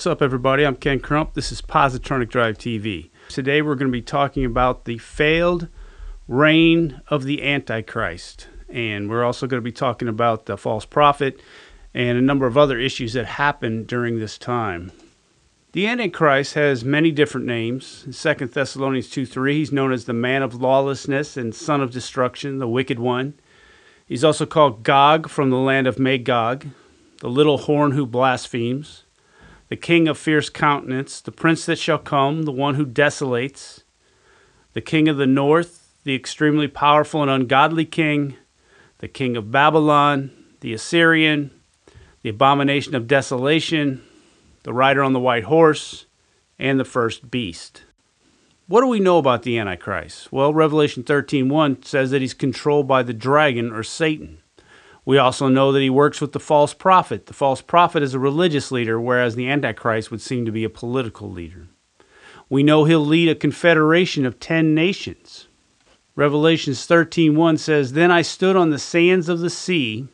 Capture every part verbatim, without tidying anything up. What's up, everybody? I'm Ken Crump. This is Positronic Drive T V. Today we're going to be talking about the failed reign of the Antichrist. And we're also going to be talking about the false prophet and a number of other issues that happened during this time. The Antichrist has many different names. In Second Thessalonians two three, he's known as the man of lawlessness and son of destruction, the wicked one. He's also called Gog, from the land of Magog, the little horn who blasphemes, the king of fierce countenance, the prince that shall come, the one who desolates, the king of the north, the extremely powerful and ungodly king, the king of Babylon, the Assyrian, the abomination of desolation, the rider on the white horse, and the first beast. What do we know about the Antichrist? Well, Revelation thirteen one says that he's controlled by the dragon, or Satan. We also know that he works with the false prophet. The false prophet is a religious leader, whereas the Antichrist would seem to be a political leader. We know he'll lead a confederation of ten nations. Revelations thirteen one says, "Then I stood on the sands of the sea,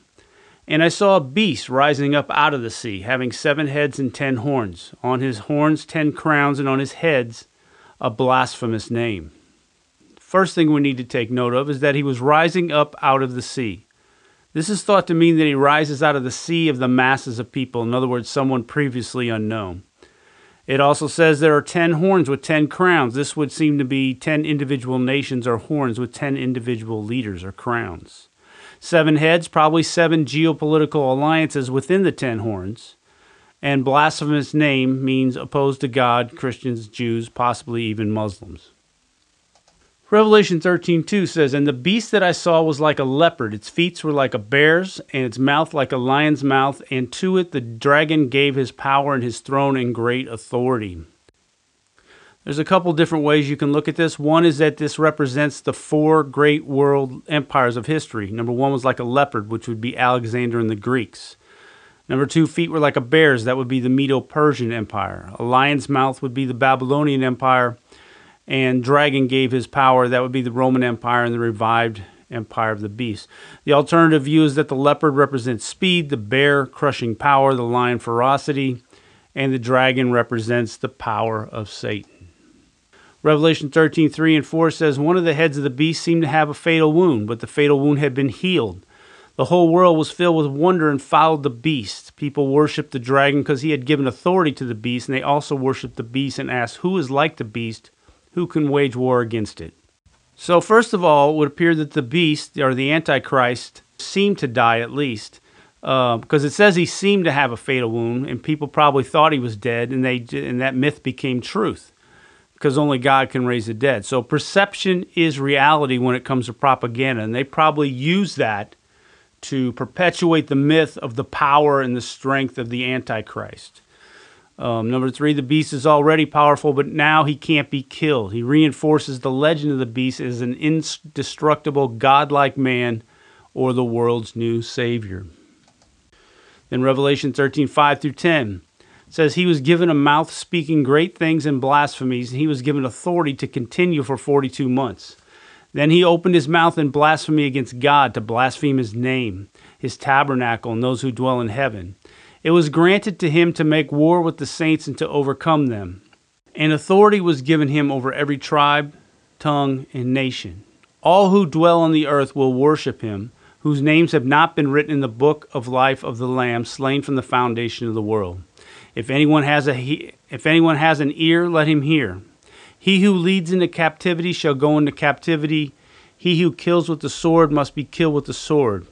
and I saw a beast rising up out of the sea, having seven heads and ten horns. On his horns ten crowns, and on his heads a blasphemous name." First thing we need to take note of is that he was rising up out of the sea. This is thought to mean that he rises out of the sea of the masses of people, in other words, someone previously unknown. It also says there are ten horns with ten crowns. This would seem to be ten individual nations, or horns with ten individual leaders or crowns. Seven heads, probably seven geopolitical alliances within the ten horns. And blasphemous name means opposed to God, Christians, Jews, possibly even Muslims. Revelation thirteen two says, "And the beast that I saw was like a leopard. Its feet were like a bear's, and its mouth like a lion's mouth. And to it the dragon gave his power and his throne and great authority." There's a couple different ways you can look at this. One is that this represents the four great world empires of history. Number one was like a leopard, which would be Alexander and the Greeks. Number two, feet were like a bear's. That would be the Medo-Persian Empire. A lion's mouth would be the Babylonian Empire. And dragon gave his power, that would be the Roman Empire and the revived empire of the beast. The alternative view is that the leopard represents speed, the bear crushing power, the lion ferocity, and the dragon represents the power of Satan. Revelation thirteen three and four says, "One of the heads of the beast seemed to have a fatal wound, but the fatal wound had been healed. The whole world was filled with wonder and followed the beast. People worshiped the dragon because he had given authority to the beast, and they also worshiped the beast and asked, 'Who is like the beast? Who can wage war against it?'" So first of all, it would appear that the beast, or the Antichrist, seemed to die at least, uh, because it says he seemed to have a fatal wound, and people probably thought he was dead, and they and that myth became truth, because only God can raise the dead. So perception is reality when it comes to propaganda, and they probably use that to perpetuate the myth of the power and the strength of the Antichrist. Um, number three, the beast is already powerful, but now he can't be killed. He reinforces the legend of the beast as an indestructible, godlike man, or the world's new savior. Then Revelation thirteen five through ten says, "He was given a mouth speaking great things and blasphemies, and he was given authority to continue for forty-two months. Then he opened his mouth in blasphemy against God, to blaspheme his name, his tabernacle, and those who dwell in heaven. It was granted to him to make war with the saints and to overcome them. And authority was given him over every tribe, tongue, and nation. All who dwell on the earth will worship him, whose names have not been written in the book of life of the Lamb, slain from the foundation of the world. If anyone has a he if anyone has an ear, let him hear. He who leads into captivity shall go into captivity. He who kills with the sword must be killed with the sword.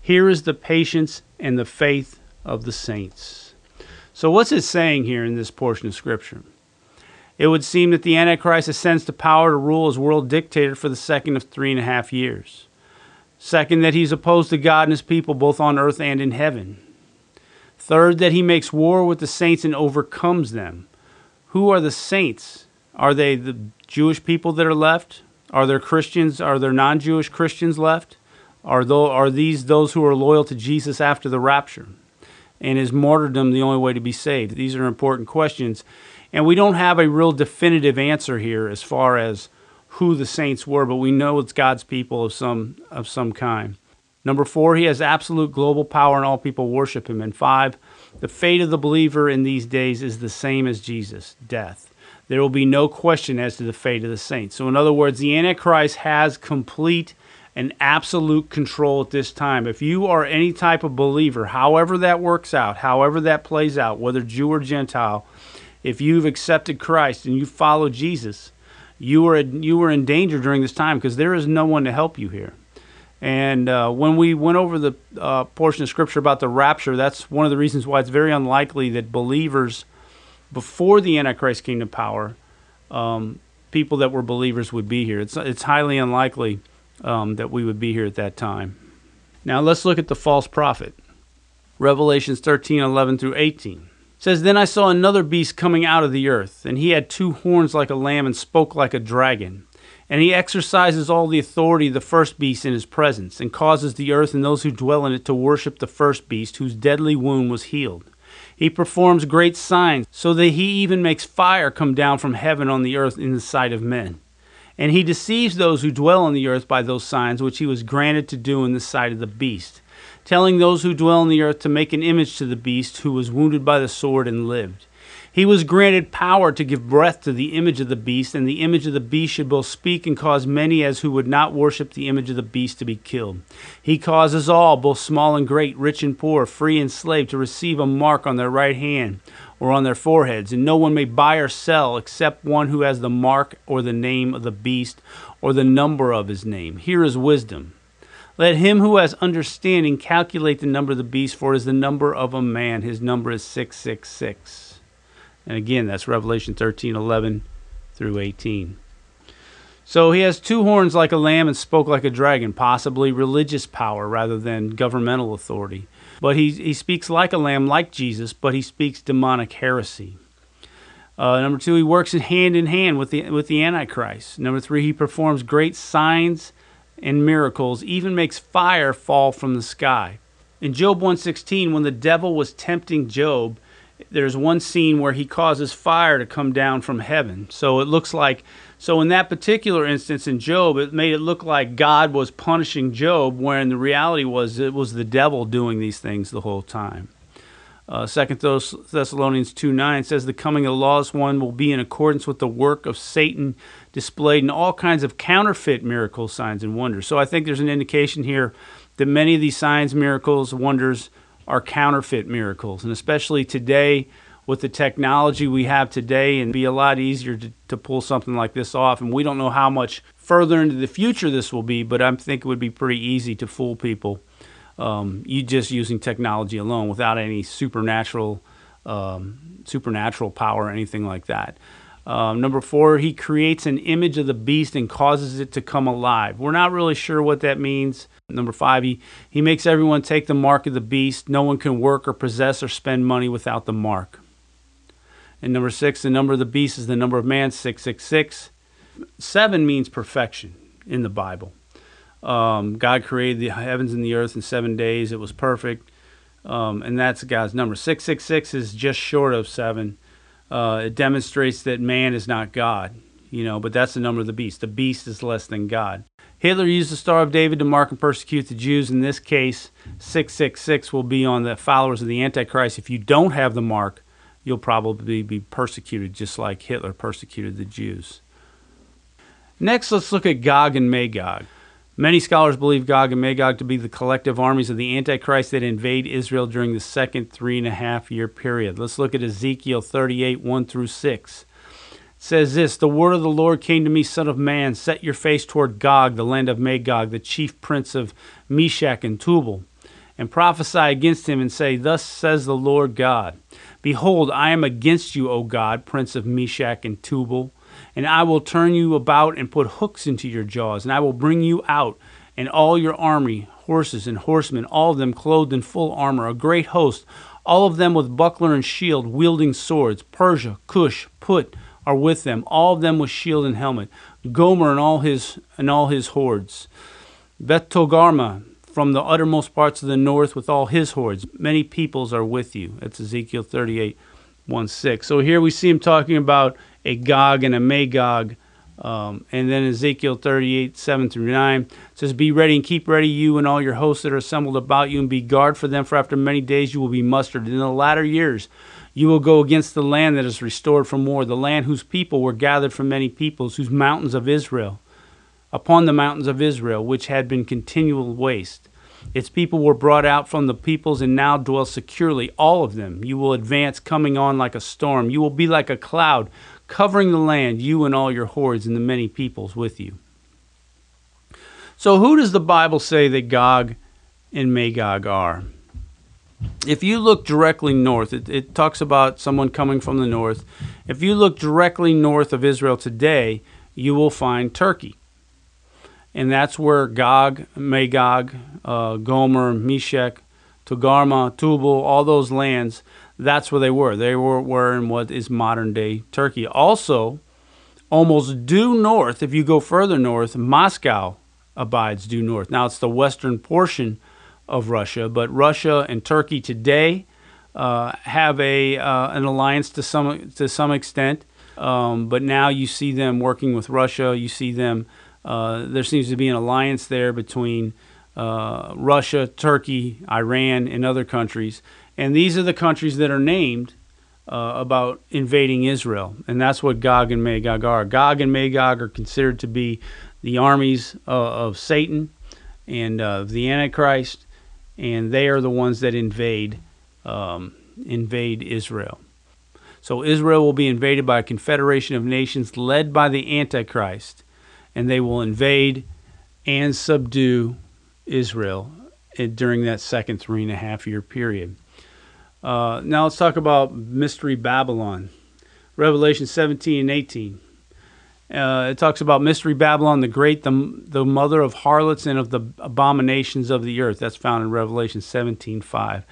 Here is the patience and the faith of the saints." So what's it saying here in this portion of Scripture? It would seem that the Antichrist ascends to power to rule as world dictator for the second of three and a half years. Second, that he's opposed to God and his people both on earth and in heaven. Third, that he makes war with the saints and overcomes them. Who are the saints? Are they the Jewish people that are left? Are there Christians? Are there non-Jewish Christians left? Are are these those who are loyal to Jesus after the rapture? And is martyrdom the only way to be saved? These are important questions. And we don't have a real definitive answer here as far as who the saints were, but we know it's God's people of some, of some kind. Number four, he has absolute global power and all people worship him. And five, The fate of the believer in these days is the same as Jesus, death. There will be no question as to the fate of the saints. So in other words, the Antichrist has complete and absolute control at this time. If you are any type of believer, however that works out, however that plays out, whether Jew or Gentile, if you've accepted Christ and you follow Jesus, you are you were in danger during this time because there is no one to help you here. And uh, when we went over the uh, portion of Scripture about the rapture, that's one of the reasons why it's very unlikely that believers before the Antichrist came to power, um, people that were believers would be here. It's, it's highly unlikely um, that we would be here at that time. Now let's look at the false prophet. Revelations thirteen, eleven through eighteen. It says, "Then I saw another beast coming out of the earth, and he had two horns like a lamb and spoke like a dragon. And he exercises all the authority of the first beast in his presence, and causes the earth and those who dwell in it to worship the first beast, whose deadly wound was healed. He performs great signs, so that he even makes fire come down from heaven on the earth in the sight of men. And he deceives those who dwell on the earth by those signs which he was granted to do in the sight of the beast, telling those who dwell on the earth to make an image to the beast who was wounded by the sword and lived. He was granted power to give breath to the image of the beast, and the image of the beast should both speak and cause many as who would not worship the image of the beast to be killed. He causes all, both small and great, rich and poor, free and slave, to receive a mark on their right hand or on their foreheads, and no one may buy or sell except one who has the mark or the name of the beast or the number of his name. Here is wisdom. Let him who has understanding calculate the number of the beast, for it is the number of a man. His number is six six six. And again, that's Revelation thirteen, eleven through eighteen. So he has two horns like a lamb and spoke like a dragon, possibly religious power rather than governmental authority. But he, he speaks like a lamb, like Jesus, but he speaks demonic heresy. Uh, number two, he works hand in hand with the, with the Antichrist. Number three, he performs great signs and miracles, even makes fire fall from the sky. In Job one sixteen, when the devil was tempting Job, there's one scene where he causes fire to come down from heaven. So it looks like, so in that particular instance in Job, it made it look like God was punishing Job, when the reality was it was the devil doing these things the whole time. Uh, Second Thessalonians two nine says, "The coming of the lawless one will be in accordance with the work of Satan, displayed in all kinds of counterfeit miracles, signs, and wonders." So I think there's an indication here that many of these signs, miracles, wonders are counterfeit miracles, and especially today with the technology we have today, and it'd be a lot easier to, to pull something like this off. And we don't know how much further into the future this will be, but I think it would be pretty easy to fool people um, you just using technology alone without any supernatural um, supernatural power or anything like that. Um, number four, he creates an image of the beast and causes it to come alive. We're not really sure what that means. Number five, he, he makes everyone take the mark of the beast. No one can work or possess or spend money without the mark. And number six, the number of the beast is the number of man, six six six. Seven means perfection in the Bible. Um, God created the heavens and the earth in seven days. It was perfect. Um, and that's God's number. six six six is just short of seven. Uh, it demonstrates that man is not God, you know, but that's the number of the beast. The beast is less than God. Hitler used the Star of David to mark and persecute the Jews. In this case, six six six will be on the followers of the Antichrist. If you don't have the mark, you'll probably be persecuted, just like Hitler persecuted the Jews. Next, let's look at Gog and Magog. Many scholars believe Gog and Magog to be the collective armies of the Antichrist that invade Israel during the second three and a half year period. Let's look at Ezekiel thirty-eight, one through six. It says this, "The word of the Lord came to me, son of man, set your face toward Gog, the land of Magog, the chief prince of Meshach and Tubal, and prophesy against him and say, thus says the Lord God, behold, I am against you, O God, prince of Meshach and Tubal, and I will turn you about and put hooks into your jaws, and I will bring you out, and all your army, horses and horsemen, all of them clothed in full armor, a great host, all of them with buckler and shield, wielding swords. Persia, Cush, Put are with them, all of them with shield and helmet. Gomer and all his and all his hordes. Beth-togarmah from the uttermost parts of the north with all his hordes. Many peoples are with you." That's Ezekiel thirty-eight, one six. So here we see him talking about a Gog and a Magog Um, and then Ezekiel thirty-eight, seven through nine says, "Be ready and keep ready, you and all your hosts that are assembled about you, and be guard for them, for after many days you will be mustered. And in the latter years you will go against the land that is restored from war, the land whose people were gathered from many peoples, whose mountains of Israel, upon the mountains of Israel, which had been continual waste. Its people were brought out from the peoples and now dwell securely, all of them. You will advance, coming on like a storm. You will be like a cloud, covering the land, you and all your hordes and the many peoples with you." So who does the Bible say that Gog and Magog are? If you look directly north, it, it talks about someone coming from the north. If you look directly north of Israel today, you will find Turkey. And that's where Gog, Magog, uh, Gomer, Meshech, Togarma, Tubal, all those lands, that's where they were. They were, were in what is modern-day Turkey. Also, almost due north, if you go further north, Moscow abides due north. Now, it's the western portion of Russia, but Russia and Turkey today uh, have a uh, an alliance to some, to some extent, um, but now you see them working with Russia. You see them... Uh, there seems to be an alliance there between uh, Russia, Turkey, Iran, and other countries. And these are the countries that are named uh, about invading Israel. And that's what Gog and Magog are. Gog and Magog are considered to be the armies uh, of Satan and uh, the Antichrist. And they are the ones that invade, um, invade Israel. So Israel will be invaded by a confederation of nations led by the Antichrist. And they will invade and subdue Israel during that second three and a half year period. Uh, now let's talk about Mystery Babylon. Revelation seventeen and eighteen. Uh, it talks about Mystery Babylon the Great, the, the mother of harlots and of the abominations of the earth. That's found in Revelation seventeen five.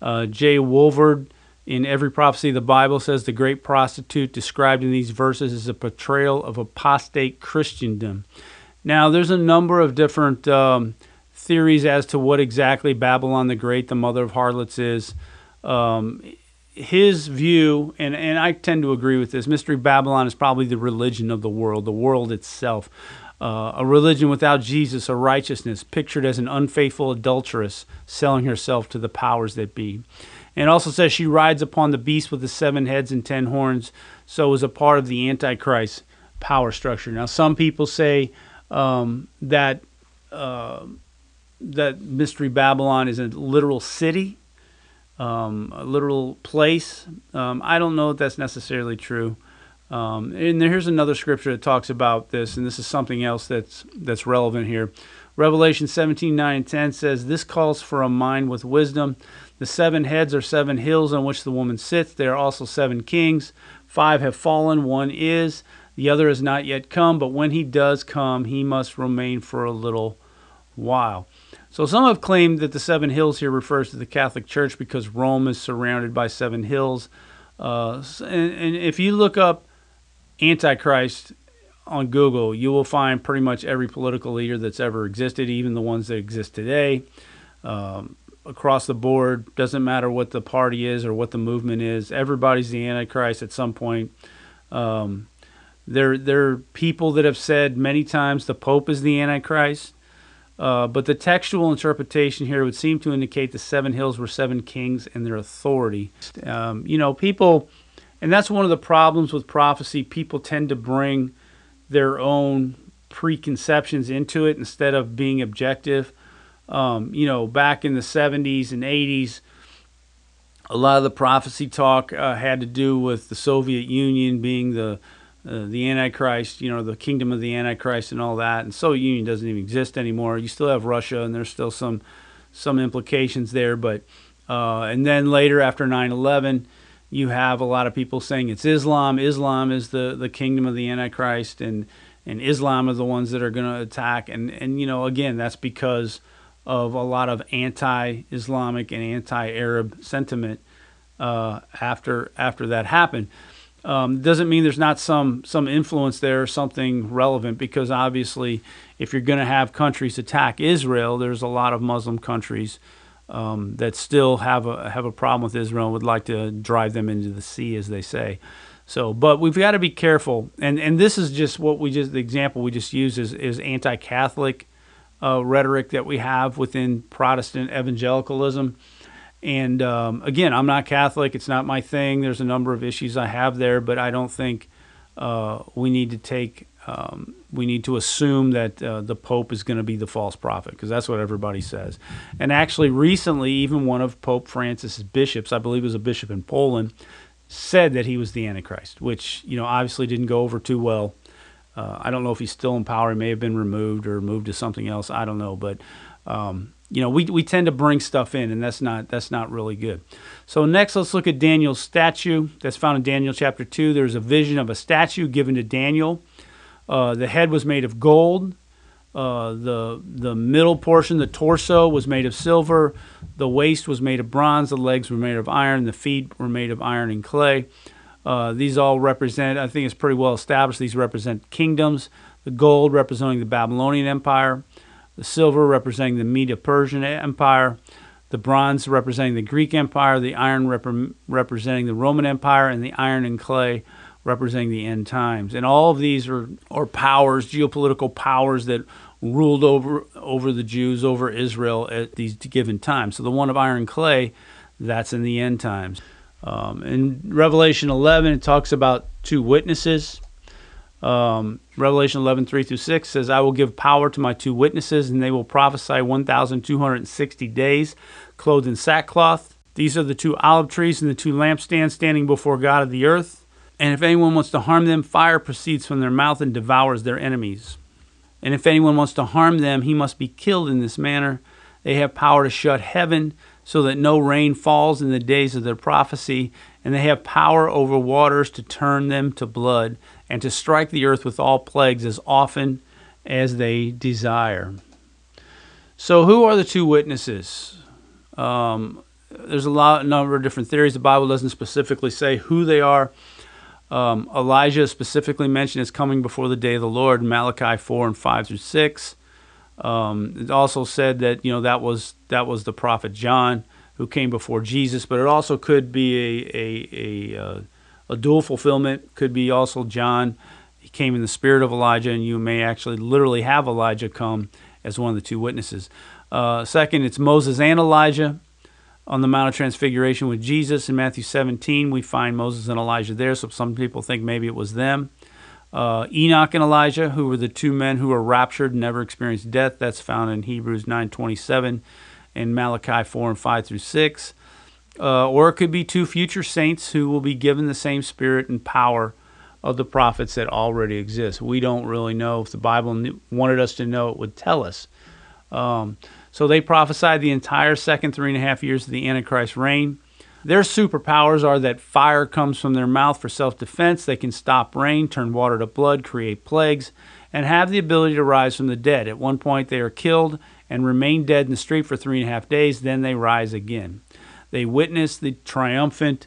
Uh, J. Walvoord, in Every Prophecy of the Bible, says the great prostitute described in these verses is a portrayal of apostate Christendom. Now, there's a number of different um, theories as to what exactly Babylon the Great, the mother of harlots, is. Um, his view, and, and I tend to agree with this, Mystery Babylon is probably the religion of the world, the world itself. Uh, a religion without Jesus or righteousness, pictured as an unfaithful adulteress selling herself to the powers that be. And also says she rides upon the beast with the seven heads and ten horns, so is a part of the Antichrist power structure. Now, some people say um, that uh, that Mystery Babylon is a literal city, um, a literal place. Um, I don't know if that's necessarily true. Um, and here's another scripture that talks about this, and this is something else that's that's relevant here. Revelation seventeen, nine and ten says, "This calls for a mind with wisdom. The seven heads are seven hills on which the woman sits. They are also seven kings. Five have fallen, one is, the other is not yet come, but when he does come, he must remain for a little while." So some have claimed that the seven hills here refers to the Catholic Church because Rome is surrounded by seven hills. Uh, and, and if you look up Antichrist on Google, you will find pretty much every political leader that's ever existed, even the ones that exist today. Um, across the board, doesn't matter what the party is or what the movement is, everybody's the Antichrist at some point. Um, there, there are people that have said many times the Pope is the Antichrist, uh, but the textual interpretation here would seem to indicate the seven hills were seven kings and their authority. Um, you know, people, and that's one of the problems with prophecy, people tend to bring their own preconceptions into it instead of being objective. Um, you know, back in the seventies and eighties, a lot of the prophecy talk uh, had to do with the Soviet Union being the uh, the Antichrist, you know, the kingdom of the Antichrist and all that. And Soviet Union doesn't even exist anymore. You still have Russia, and there's still some some implications there. But uh, and then later after nine eleven, you have a lot of people saying it's Islam. Islam is the the kingdom of the Antichrist, and and Islam are the ones that are going to attack. And and you know, again, that's because of a lot of anti-Islamic and anti-Arab sentiment uh, after after that happened. Um, doesn't mean there's not some some influence there or something relevant, because obviously if you're going to have countries attack Israel, there's a lot of Muslim countries um, that still have a have a problem with Israel and would like to drive them into the sea, as they say. So, but we've got to be careful, and and this is just what we just the example we just used is is anti-Catholic uh, rhetoric that we have within Protestant evangelicalism. And um, again, I'm not Catholic; it's not my thing. There's a number of issues I have there, but I don't think uh, we need to take um, we need to assume that uh, the Pope is going to be the false prophet, because that's what everybody says. And actually, recently, even one of Pope Francis's bishops, I believe, it was a bishop in Poland, said that he was the Antichrist, which, you know, obviously didn't go over too well. Uh, I don't know if he's still in power. He may have been removed or moved to something else. I don't know. But, um, you know, we, we tend to bring stuff in, and that's not, that's not really good. So next, let's look at Daniel's statue. That's found in Daniel chapter two. There's a vision of a statue given to Daniel. Uh, the head was made of gold. Uh, the, the middle portion, the torso, was made of silver. The waist was made of bronze. The legs were made of iron. The feet were made of iron and clay. Uh, these all represent, I think it's pretty well established, these represent kingdoms. The gold representing the Babylonian Empire. The silver representing the Medo-Persian Empire. The bronze representing the Greek Empire. The iron rep representing the Roman Empire. And the iron and clay representing the end times. And all of these are, are powers, geopolitical powers that ruled over over the Jews, over Israel at these given times. So the one of iron and clay, that's in the end times. Um, in Revelation eleven, it talks about two witnesses. Um, Revelation eleven, three through six says, "I will give power to my two witnesses, and they will prophesy one thousand two hundred sixty days, clothed in sackcloth. These are the two olive trees and the two lampstands standing before God of the earth. And if anyone wants to harm them, fire proceeds from their mouth and devours their enemies. And if anyone wants to harm them, he must be killed in this manner. They have power to shut heaven so that no rain falls in the days of their prophecy. And they have power over waters to turn them to blood and to strike the earth with all plagues as often as they desire." So who are the two witnesses? Um, there's a lot, a number of different theories. The Bible doesn't specifically say who they are. Um, Elijah is specifically mentioned as coming before the day of the Lord in Malachi four and five through six. Um, it also said that, you know, that was that was the prophet John who came before Jesus, but it also could be a a, a, uh, a dual fulfillment. Could be also John. He came in the spirit of Elijah, and you may actually literally have Elijah come as one of the two witnesses. Uh, second, it's Moses and Elijah on the Mount of Transfiguration with Jesus. In Matthew seventeen, we find Moses and Elijah there, so some people think maybe it was them. Uh, Enoch and Elijah, who were the two men who were raptured and never experienced death. That's found in Hebrews nine twenty-seven and Malachi four and five through six. Uh, or it could be two future saints who will be given the same spirit and power of the prophets that already exist. We don't really know. If the Bible knew, wanted us to know, it would tell us. Um, so they prophesied the entire second three and a half years of the Antichrist reign. Their superpowers are that fire comes from their mouth for self-defense. They can stop rain, turn water to blood, create plagues, and have the ability to rise from the dead. At one point, they are killed and remain dead in the street for three and a half days. Then they rise again. They witness the triumphant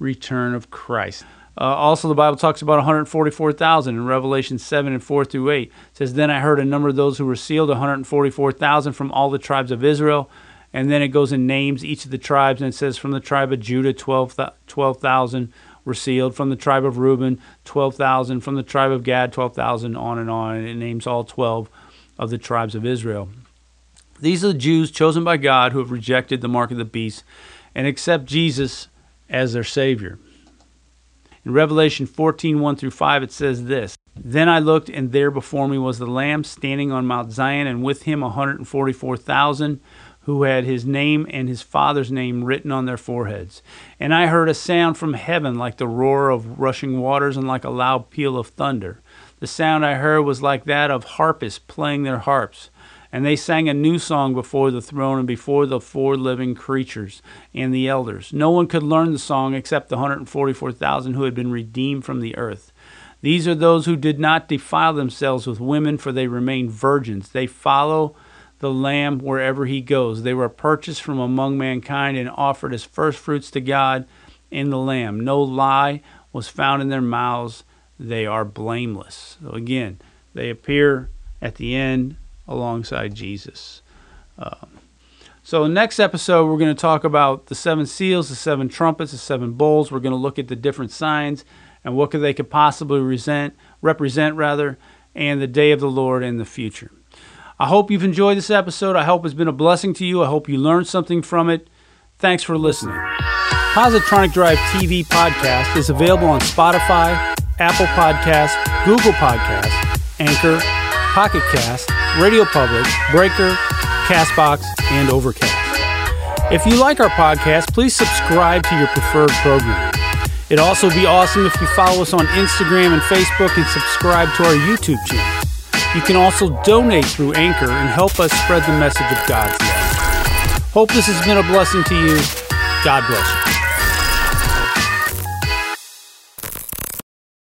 return of Christ. Uh, also, the Bible talks about one hundred forty-four thousand in Revelation seven and four through eight. It says, "Then I heard a number of those who were sealed, one hundred forty-four thousand from all the tribes of Israel." And then it goes and names each of the tribes, and it says from the tribe of Judah, twelve thousand were sealed. From the tribe of Reuben, twelve thousand. From the tribe of Gad, twelve thousand, on and on. And it names all twelve of the tribes of Israel. These are the Jews chosen by God who have rejected the mark of the beast and accept Jesus as their Savior. In Revelation fourteen, one through five, it says this, "Then I looked, and there before me was the Lamb standing on Mount Zion, and with him one hundred forty-four thousand, who had his name and his Father's name written on their foreheads. And I heard a sound from heaven like the roar of rushing waters and like a loud peal of thunder. The sound I heard was like that of harpists playing their harps. And they sang a new song before the throne and before the four living creatures and the elders. No one could learn the song except the one hundred forty-four thousand who had been redeemed from the earth. These are those who did not defile themselves with women, for they remain virgins. They follow the Lamb wherever he goes. They were purchased from among mankind and offered as firstfruits to God and the Lamb. No lie was found in their mouths. They are blameless." So again, they appear at the end alongside Jesus. Um, so in the next episode, we're going to talk about the seven seals, the seven trumpets, the seven bowls. We're going to look at the different signs and what could they could possibly resent, represent rather, and the day of the Lord in the future. I hope you've enjoyed this episode. I hope it's been a blessing to you. I hope you learned something from it. Thanks for listening. Positronic Drive T V podcast is available on Spotify, Apple Podcasts, Google Podcasts, Anchor, Pocket Cast, Radio Public, Breaker, Castbox, and Overcast. If you like our podcast, please subscribe to your preferred program. It'd also be awesome if you follow us on Instagram and Facebook and subscribe to our YouTube channel. You can also donate through Anchor and help us spread the message of God's love. Hope this has been a blessing to you. God bless you.